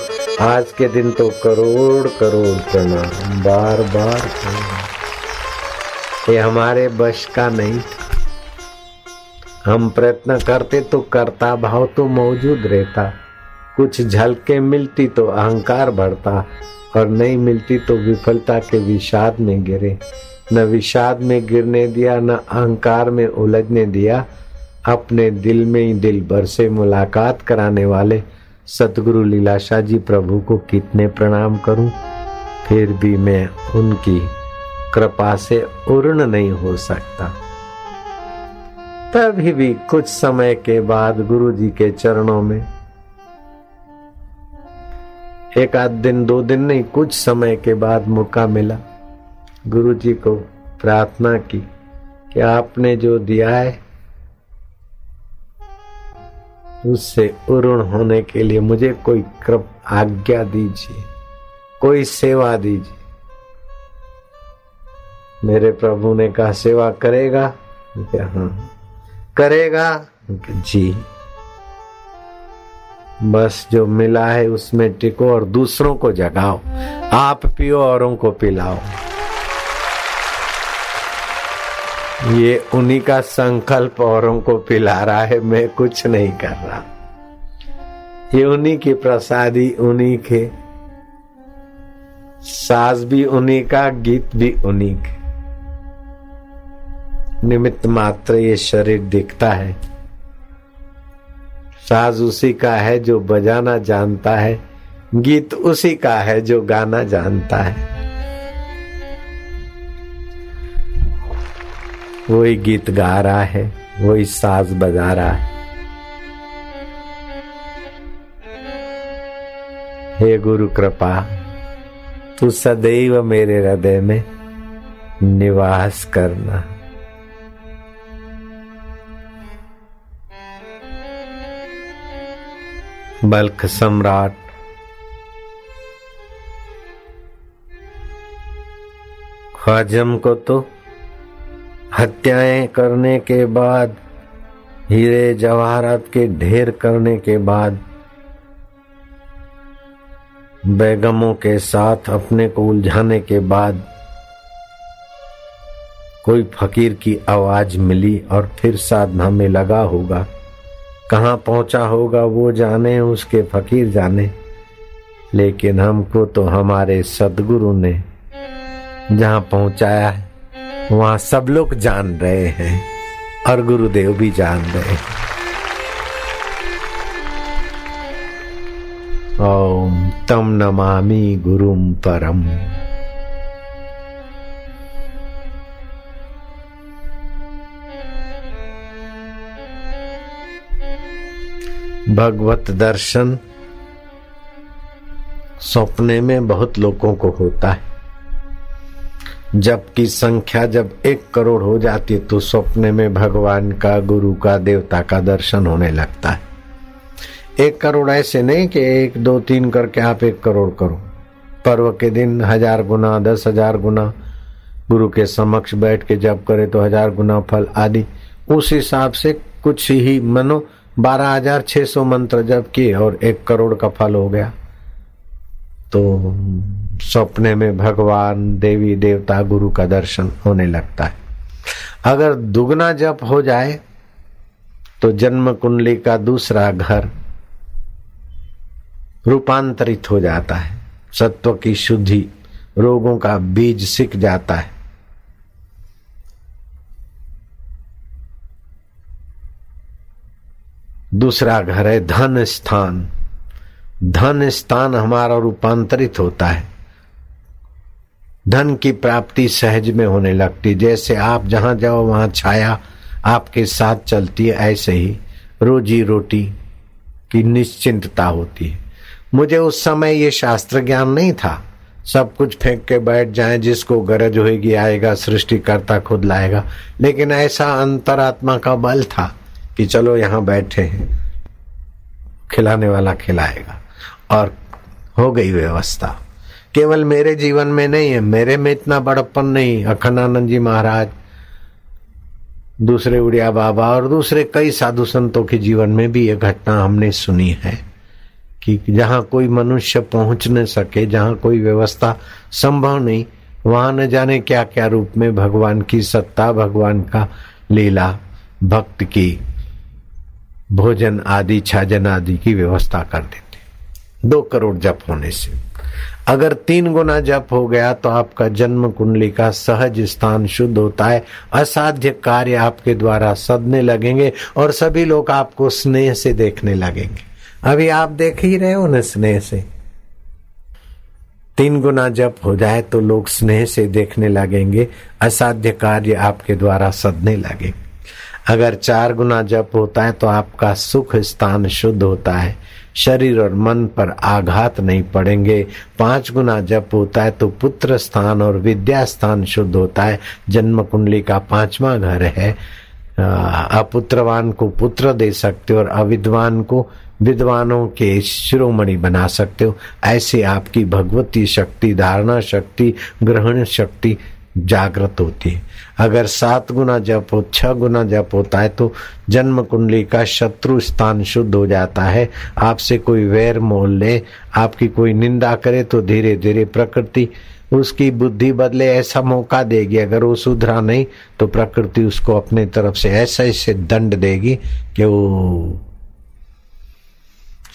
आज के दिन तो करोड़ करोड़ प्रणाम, बार बार प्रणाम। ये हमारे बश का नहीं, हम प्रयत्न करते तो कर्ता भाव तो मौजूद रहता, कुछ झलके मिलती तो अहंकार बढ़ता और नहीं मिलती तो विफलता के विषाद में गिरे। न विषाद में गिरने दिया, न अहंकार में उलझने दिया, अपने दिल में ही दिल भर से मुलाकात कराने वाले सतगुरु लीलाशाह जी प्रभु को कितने प्रणाम करूं। फिर भी मैं उनकी कृपा से उर्ण नहीं हो सकता। तभी भी कुछ समय के बाद गुरु जी के चरणों में एक आध दिन 2 दिन नहीं, कुछ समय के बाद मौका मिला, गुरु जी को प्रार्थना की कि आपने जो दिया है उससे उरुण होने के लिए मुझे कोई कृपा आज्ञा दीजिए, कोई सेवा दीजिए। मेरे प्रभु ने कहा सेवा करेगा? हाँ। करेगा जी। बस जो मिला है उसमें टिको और दूसरों को जगाओ, आप पियो औरों को पिलाओ। ये उन्हीं का संकल्प औरों को पिला रहा है, मैं कुछ नहीं कर रहा। ये उन्हीं की प्रसादी, उन्हीं के साज भी उन्हीं का, गीत भी उन्हीं के। निमित्त मात्र ये शरीर दिखता है, साज उसी का है जो बजाना जानता है, गीत उसी का है जो गाना जानता है। वही गीत गा रहा है, वही साज बजा रहा है। हे गुरु कृपा, तू सदैव मेरे हृदय में निवास करना। बल्ख सम्राट ख्वाजम को तो हत्याएं करने के बाद, हीरे जवाहरात के ढेर करने के बाद, बेगमों के साथ अपने को उलझाने के बाद कोई फकीर की आवाज मिली और फिर साधना में लगा होगा। कहाँ पहुंचा होगा वो जाने, उसके फकीर जाने, लेकिन हमको तो हमारे सद्गुरु ने जहाँ पहुंचाया है वहाँ सब लोग जान रहे हैं और गुरुदेव भी जान रहे हैं। ओम तम नमामि गुरुम परम। भगवत दर्शन सपने में बहुत लोगों को होता है, जबकि संख्या जब 1 करोड़ हो जाती है तो सपने में भगवान का, गुरु का, देवता का दर्शन होने लगता है। 1 करोड़ ऐसे नहीं कि 1, 2, 3 करके आप 1 करोड़ करो। पर्व के दिन 1000 गुना 10,000 गुना गुरु के समक्ष बैठ के जप करे तो 1000 गुना फल आदि। उस हिसाब से कुछ ही मनो 12,600 मंत्र जप किए और 1 करोड़ का फल हो गया। तो सपने में भगवान, देवी देवता, गुरु का दर्शन होने लगता है। अगर दुगना जप हो जाए तो जन्म कुंडली का दूसरा घर रूपांतरित हो जाता है, सत्व की शुद्धि, रोगों का बीज सिक जाता है। दूसरा घर है धन स्थान, धन स्थान हमारा रूपांतरित होता है। धन की प्राप्ति सहज में होने लगती। जैसे आप जहां जाओ वहां छाया आपके साथ चलती है, ऐसे ही रोजी रोटी की निश्चिंतता होती है। मुझे उस समय ये शास्त्र ज्ञान नहीं था, सब कुछ फेंक के बैठ जाएं, जिसको गरज होगी आएगा, सृष्टिकर्ता खुद लाएगा। लेकिन ऐसा अंतरात्मा का बल था कि चलो यहाँ बैठे हैं, खिलाने वाला खिलाएगा, और हो गई व्यवस्था। केवल मेरे जीवन में नहीं है, मेरे में इतना बड़प्पन नहीं। अखंडानंद जी महाराज, दूसरे उड़िया बाबा और दूसरे कई साधु संतों के जीवन में भी ये घटना हमने सुनी है कि जहाँ कोई मनुष्य पहुँच न सके, जहाँ कोई व्यवस्था संभव नहीं, वहाँ न जाने क्या क्या रूप में भगवान की सत्ता, भगवान का लीला, भक्त की भोजन आदि, छाजन आदि की व्यवस्था कर देते। 2 करोड़ जप होने से अगर 3 गुना जप हो गया तो आपका जन्म कुंडली का सहज स्थान शुद्ध होता है। असाध्य कार्य आपके द्वारा सधने लगेंगे और सभी लोग आपको स्नेह से देखने लगेंगे। अभी आप देख ही रहे हो न स्नेह से। 3 गुना जप हो जाए तो लोग स्नेह से देखने लगेंगे, असाध्य कार्य आपके द्वारा सधने लगेंगे। अगर 4 गुना जप होता है तो आपका सुख स्थान शुद्ध होता है, शरीर और मन पर आघात नहीं पड़ेंगे। 5 गुना जप होता है तो पुत्र स्थान और विद्या स्थान शुद्ध होता है। जन्म कुंडली का 5वां घर है। अपुत्रवान को पुत्र दे सकते हो और अविद्वान को विद्वानों के शिरोमणि बना सकते हो। ऐसे आपकी भगवती शक्ति, धारणा शक्ति, ग्रहण शक्ति जागृत होती है। अगर 7 गुना जप हो, 6 गुना जप होता है तो जन्म कुंडली का शत्रु स्थान शुद्ध हो जाता है। आपसे कोई वैर मोल ले, आपकी कोई निंदा करे तो धीरे धीरे प्रकृति उसकी बुद्धि बदले ऐसा मौका देगी। अगर वो सुधरा नहीं तो प्रकृति उसको अपने तरफ से ऐसा ऐसे दंड देगी कि वो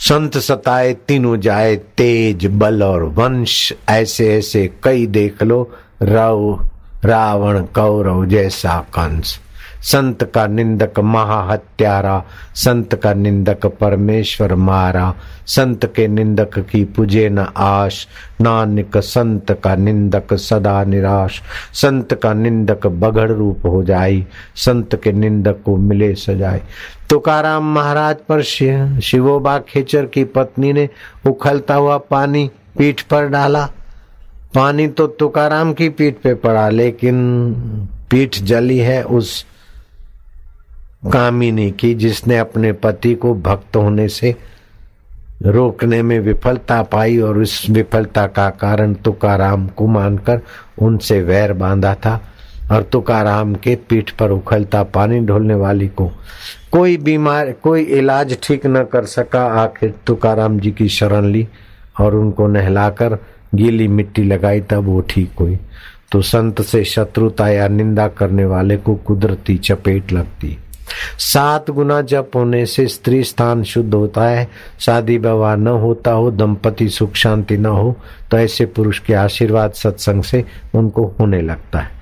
संत सताए तीनों जाए, तेज बल और वंश। ऐसे ऐसे कई देख लो, रावण कौरव जैसा कंस। संत का निंदक महाहत्यारा, संत का निंदक परमेश्वर मारा। संत के निंदक की पूजे न आश, नानक संत का निंदक सदा निराश। संत का निंदक बगड़ रूप हो जाई, संत के निंदक को मिले सजाई। तुकाराम महाराज पर शिवोबा खेचर की पत्नी ने उखलता हुआ पानी पीठ पर डाला। पानी तो तुकाराम की पीठ पे पड़ा, लेकिन पीठ जली है उस कामिनी की जिसने अपने पति को भक्त होने से रोकने में विफलता पाई, और इस विफलता का कारण तुकाराम को मानकर उनसे वैर बांधा था। और तुकाराम के पीठ पर उखलता पानी ढोलने वाली को कोई बीमार, कोई इलाज ठीक न कर सका। आखिर तुकाराम जी की शरण ली और उनको नहलाकर गीली मिट्टी लगाई, तब वो ठीक हुई। तो संत से शत्रुता या निंदा करने वाले को कुदरती चपेट लगती। 7 गुना जप होने से स्त्री स्थान शुद्ध होता है। शादी विवाह न होता हो, दंपति सुख शांति न हो तो ऐसे पुरुष के आशीर्वाद सत्संग से उनको होने लगता है।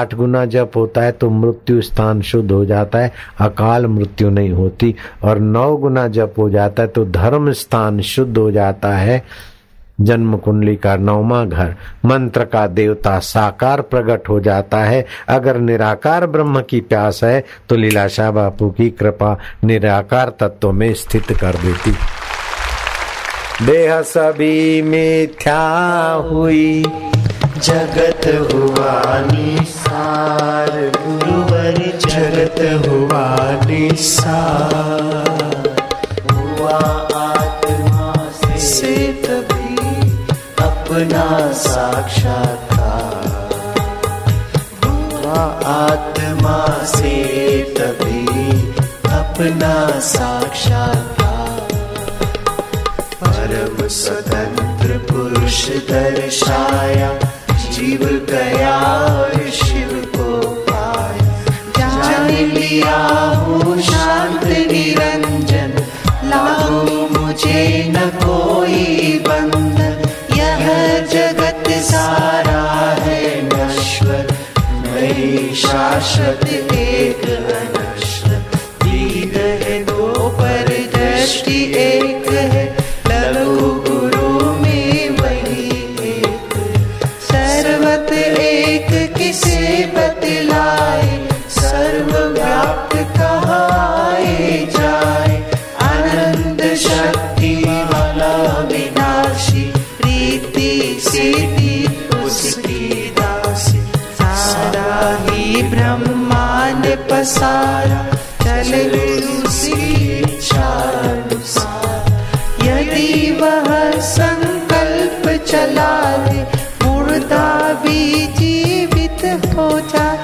8 गुना जप होता है तो मृत्यु स्थान शुद्ध हो जाता है, अकाल मृत्यु नहीं होती। और 9 गुना जप हो जाता है तो धर्म स्थान शुद्ध हो जाता है। जन्म कुंडली का 9वां घर, मंत्र का देवता साकार प्रकट हो जाता है। अगर निराकार ब्रह्म की प्यास है तो लीलाशाह बापू की कृपा निराकार तत्व में स्थित कर देती। देह सभी मिथ्या हुई, जगत हुआ निसार। गुरुवर जगत हुआ निसार, हुआ आत्मा से तभी अपना साक्षात्कार। हुआ आत्मा से तभी अपना साक्षात्कार। परम स्वतंत्र पुरुष दर्शाया, जीव गया और शिव को पाया। जान लिया हूँ शांत निरंजन, लागू मुझे न कोई बंधन। यह जगत सारा है नश्वर, मैं शाश्वत एक अनश्वर। दीद है दो पर दृष्टि एक है, लगू पसार चले उसकी इच्छानुसार। यदि वह संकल्प चला दे मुर्दा भी जीवित हो जाए।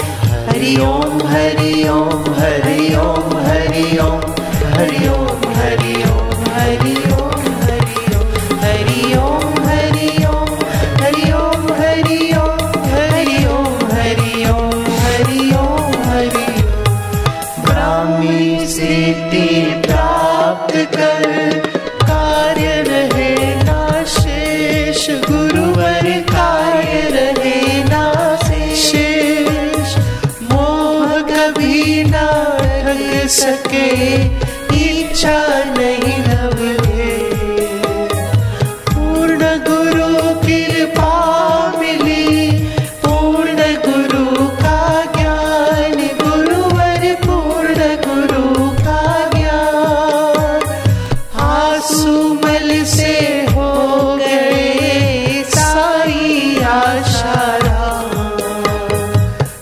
हरि ओम हरि ओम हरि ओम हरि ओम हरि ओम हरि ओम हरि ओम हरि ओम हरि ओम हरि ओम हरि ओम हरि ओम हरि ओम हरि ओम हरि ओम हरि ओम। ब्राह्मी सिद्धि प्राप्त कर कार्य रहे ना शेष, गुरुवर कार्य रहे ना शेष। मोह कभी ना रख सके इच्छा नहीं लगे। पूर्ण गुरु कृपा मिली, पूर्ण गुरु का ज्ञान, गुरुवर पूर्ण गुरु का ज्ञान। आंसू मल से हो गए सारी आशा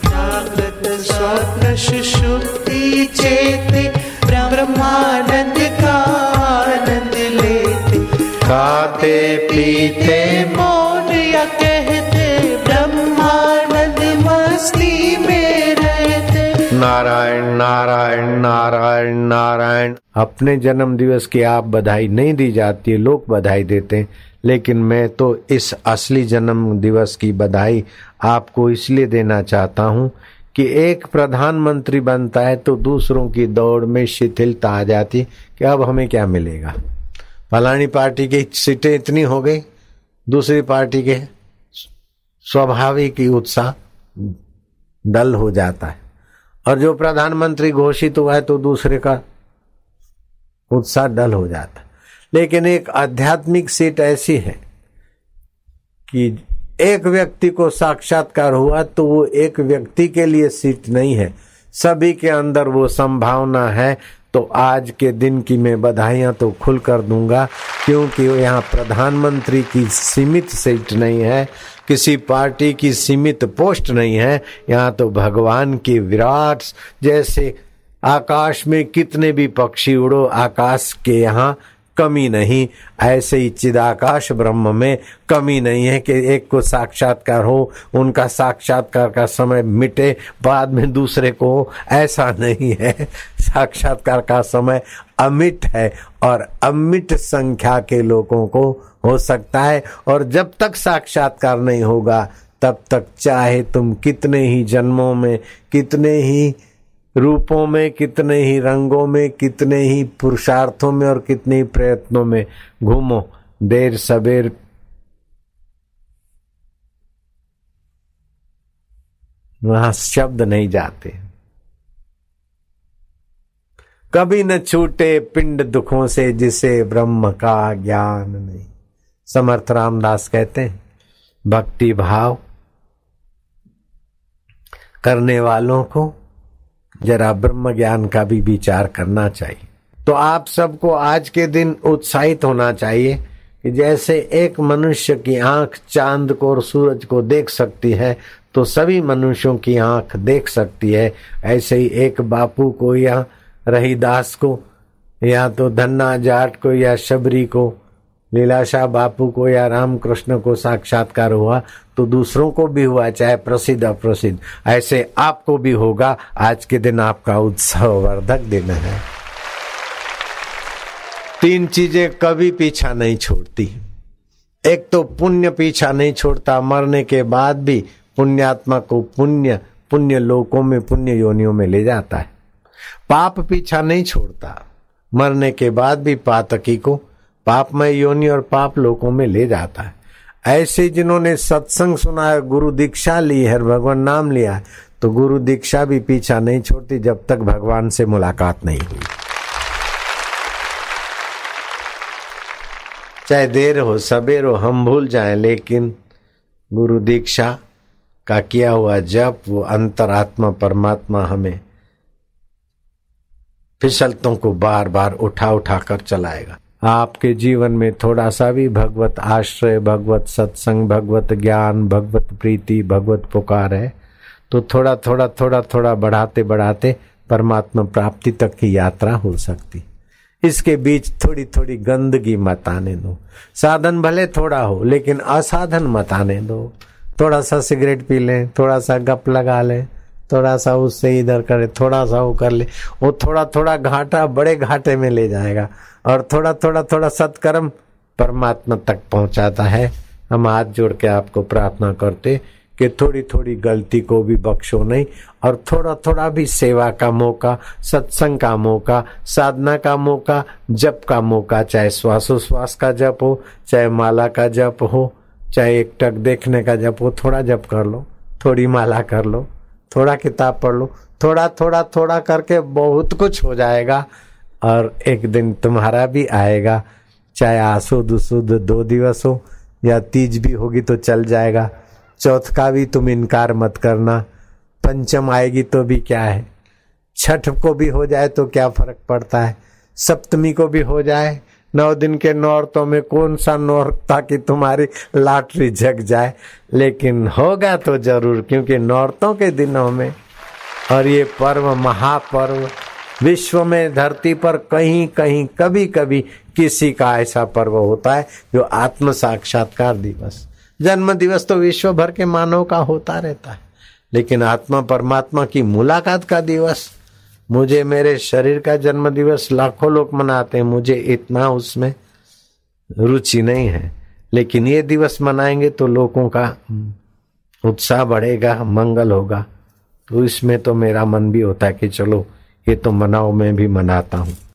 जागृत स्वप्न सुषुप्ति चेते। ब्रह्मानंद का आनंद लेते, खाते पीते मौन या कहते, ब्रह्मानंद मस्ती में रहते। नारायण नारायण नारायण नारायण। अपने जन्म दिवस की आप बधाई नहीं दी जाती है, लोग बधाई देते हैं, लेकिन मैं तो इस असली जन्म दिवस की बधाई आपको इसलिए देना चाहता हूँ कि एक प्रधानमंत्री बनता है तो दूसरों की दौड़ में शिथिलता आ जाती कि अब हमें क्या मिलेगा। फलानी पार्टी की सीटें इतनी हो गई, दूसरी पार्टी के स्वाभाविक ही उत्साह दल हो जाता है, और जो प्रधानमंत्री घोषित हुआ है तो दूसरे का उत्साह दल हो जाता है। लेकिन एक आध्यात्मिक सीट ऐसी है कि एक व्यक्ति को साक्षात्कार हुआ तो वो एक व्यक्ति के लिए सीट नहीं है, सभी के अंदर वो संभावना है। तो आज के दिन की मैं बधाइयां तो खुल कर दूंगा, क्योंकि यहाँ प्रधानमंत्री की सीमित सीट नहीं है, किसी पार्टी की सीमित पोस्ट नहीं है। यहाँ तो भगवान के विराट जैसे आकाश में कितने भी पक्षी उड़ो, आकाश के यहाँ कमी नहीं, ऐसे ही चिदाकाश ब्रह्म में कमी नहीं है कि एक को साक्षात्कार हो, उनका साक्षात्कार का समय मिटे, बाद में दूसरे को हो, ऐसा नहीं है। साक्षात्कार का समय अमिट है और अमिट संख्या के लोगों को हो सकता है। और जब तक साक्षात्कार नहीं होगा तब तक चाहे तुम कितने ही जन्मों में, कितने ही रूपों में, कितने ही रंगों में, कितने ही पुरुषार्थों में और कितने ही प्रयत्नों में घूमो, देर सवेर वहां शब्द नहीं जाते। कभी न छूटे पिंड दुखों से जिसे ब्रह्म का ज्ञान नहीं। समर्थ रामदास कहते हैं, भक्ति भाव करने वालों को जरा ब्रह्म ज्ञान का भी विचार करना चाहिए। तो आप सबको आज के दिन उत्साहित होना चाहिए कि जैसे एक मनुष्य की आंख चांद को और सूरज को देख सकती है तो सभी मनुष्यों की आंख देख सकती है। ऐसे ही एक बापू को या रहीदास को या तो धन्ना जाट को या शबरी को, लीलाशाह बापू को या रामकृष्ण को साक्षात्कार हुआ तो दूसरों को भी हुआ, चाहे प्रसिद्ध अप्रसिद्ध। ऐसे आपको भी होगा। आज के दिन आपका उत्सव वर्धक दिन है। तीन चीजें कभी पीछा नहीं छोड़ती। एक तो पुण्य पीछा नहीं छोड़ता, मरने के बाद भी पुण्यात्मा को पुण्य लोकों में, पुण्य योनियों में ले जाता है। पाप पीछा नहीं छोड़ता, मरने के बाद भी पातकी को पापमय योनि और पाप लोकों में ले जाता है। ऐसे जिन्होंने सत्संग सुना है, गुरु दीक्षा ली है, भगवान नाम लिया है, तो गुरु दीक्षा भी पीछा नहीं छोड़ती जब तक भगवान से मुलाकात नहीं हुई। चाहे देर हो सबेर हो, हम भूल जाएं, लेकिन गुरु दीक्षा का किया हुआ जप, वो अंतरात्मा परमात्मा हमें फिसलतों को बार बार उठा उठा कर चलाएगा। आपके जीवन में थोड़ा सा भी भगवत आश्रय, भगवत सत्संग, भगवत ज्ञान, भगवत प्रीति, भगवत पुकार है तो थोड़ा थोड़ा बढ़ाते बढ़ाते परमात्मा प्राप्ति तक की यात्रा हो सकती। इसके बीच थोड़ी थोड़ी गंदगी मत आने दो। साधन भले थोड़ा हो लेकिन असाधन मत आने दो। थोड़ा सा सिगरेट पी लें, थोड़ा सा गप लगा लें, थोड़ा सा उससे इधर करे, थोड़ा सा वो कर ले, वो थोड़ा थोड़ा घाटा बड़े घाटे में ले जाएगा। और थोड़ा थोड़ा थोड़ा सत्कर्म परमात्मा तक पहुंचाता है। हम हाथ जोड़ के आपको प्रार्थना करते कि थोड़ी थोड़ी गलती को भी बख्शो नहीं, और थोड़ा थोड़ा भी सेवा का मौका, सत्संग का मौका, साधना का मौका, जप का मौका, चाहे श्वासोश्वास का जप हो, चाहे माला का जप हो, चाहे एक टक देखने का जप हो। थोड़ा जप कर लो, थोड़ी माला कर लो, थोड़ा किताब पढ़ लो, थोड़ा थोड़ा थोड़ा करके बहुत कुछ हो जाएगा। और एक दिन तुम्हारा भी आएगा, चाहे आसुद सुद 2 दिवस हो या 30 भी होगी तो चल जाएगा। चौथ का भी तुम इनकार मत करना, पंचम आएगी तो भी क्या है, छठ को भी हो जाए तो क्या फर्क पड़ता है, सप्तमी को भी हो जाए। 9 दिन के नौरतों में कौन सा नौरत था कि तुम्हारी लाटरी जग जाए, लेकिन होगा तो जरूर, क्योंकि नौरतों के दिनों में। और ये पर्व, महापर्व, विश्व में धरती पर कहीं कहीं कभी कभी किसी का ऐसा पर्व होता है जो आत्म साक्षात्कार दिवस, जन्म दिवस तो विश्व भर के मानव का होता रहता है, लेकिन आत्मा परमात्मा की मुलाकात का दिवस, मुझे मेरे शरीर का जन्म दिवस लाखों लोग मनाते हैं, मुझे इतना उसमें रुचि नहीं है, लेकिन ये दिवस मनाएंगे तो लोगों का उत्साह बढ़ेगा, मंगल होगा। तो इसमें तो मेरा मन भी होता है कि चलो ये तो मनाओ, मैं भी मनाता हूँ।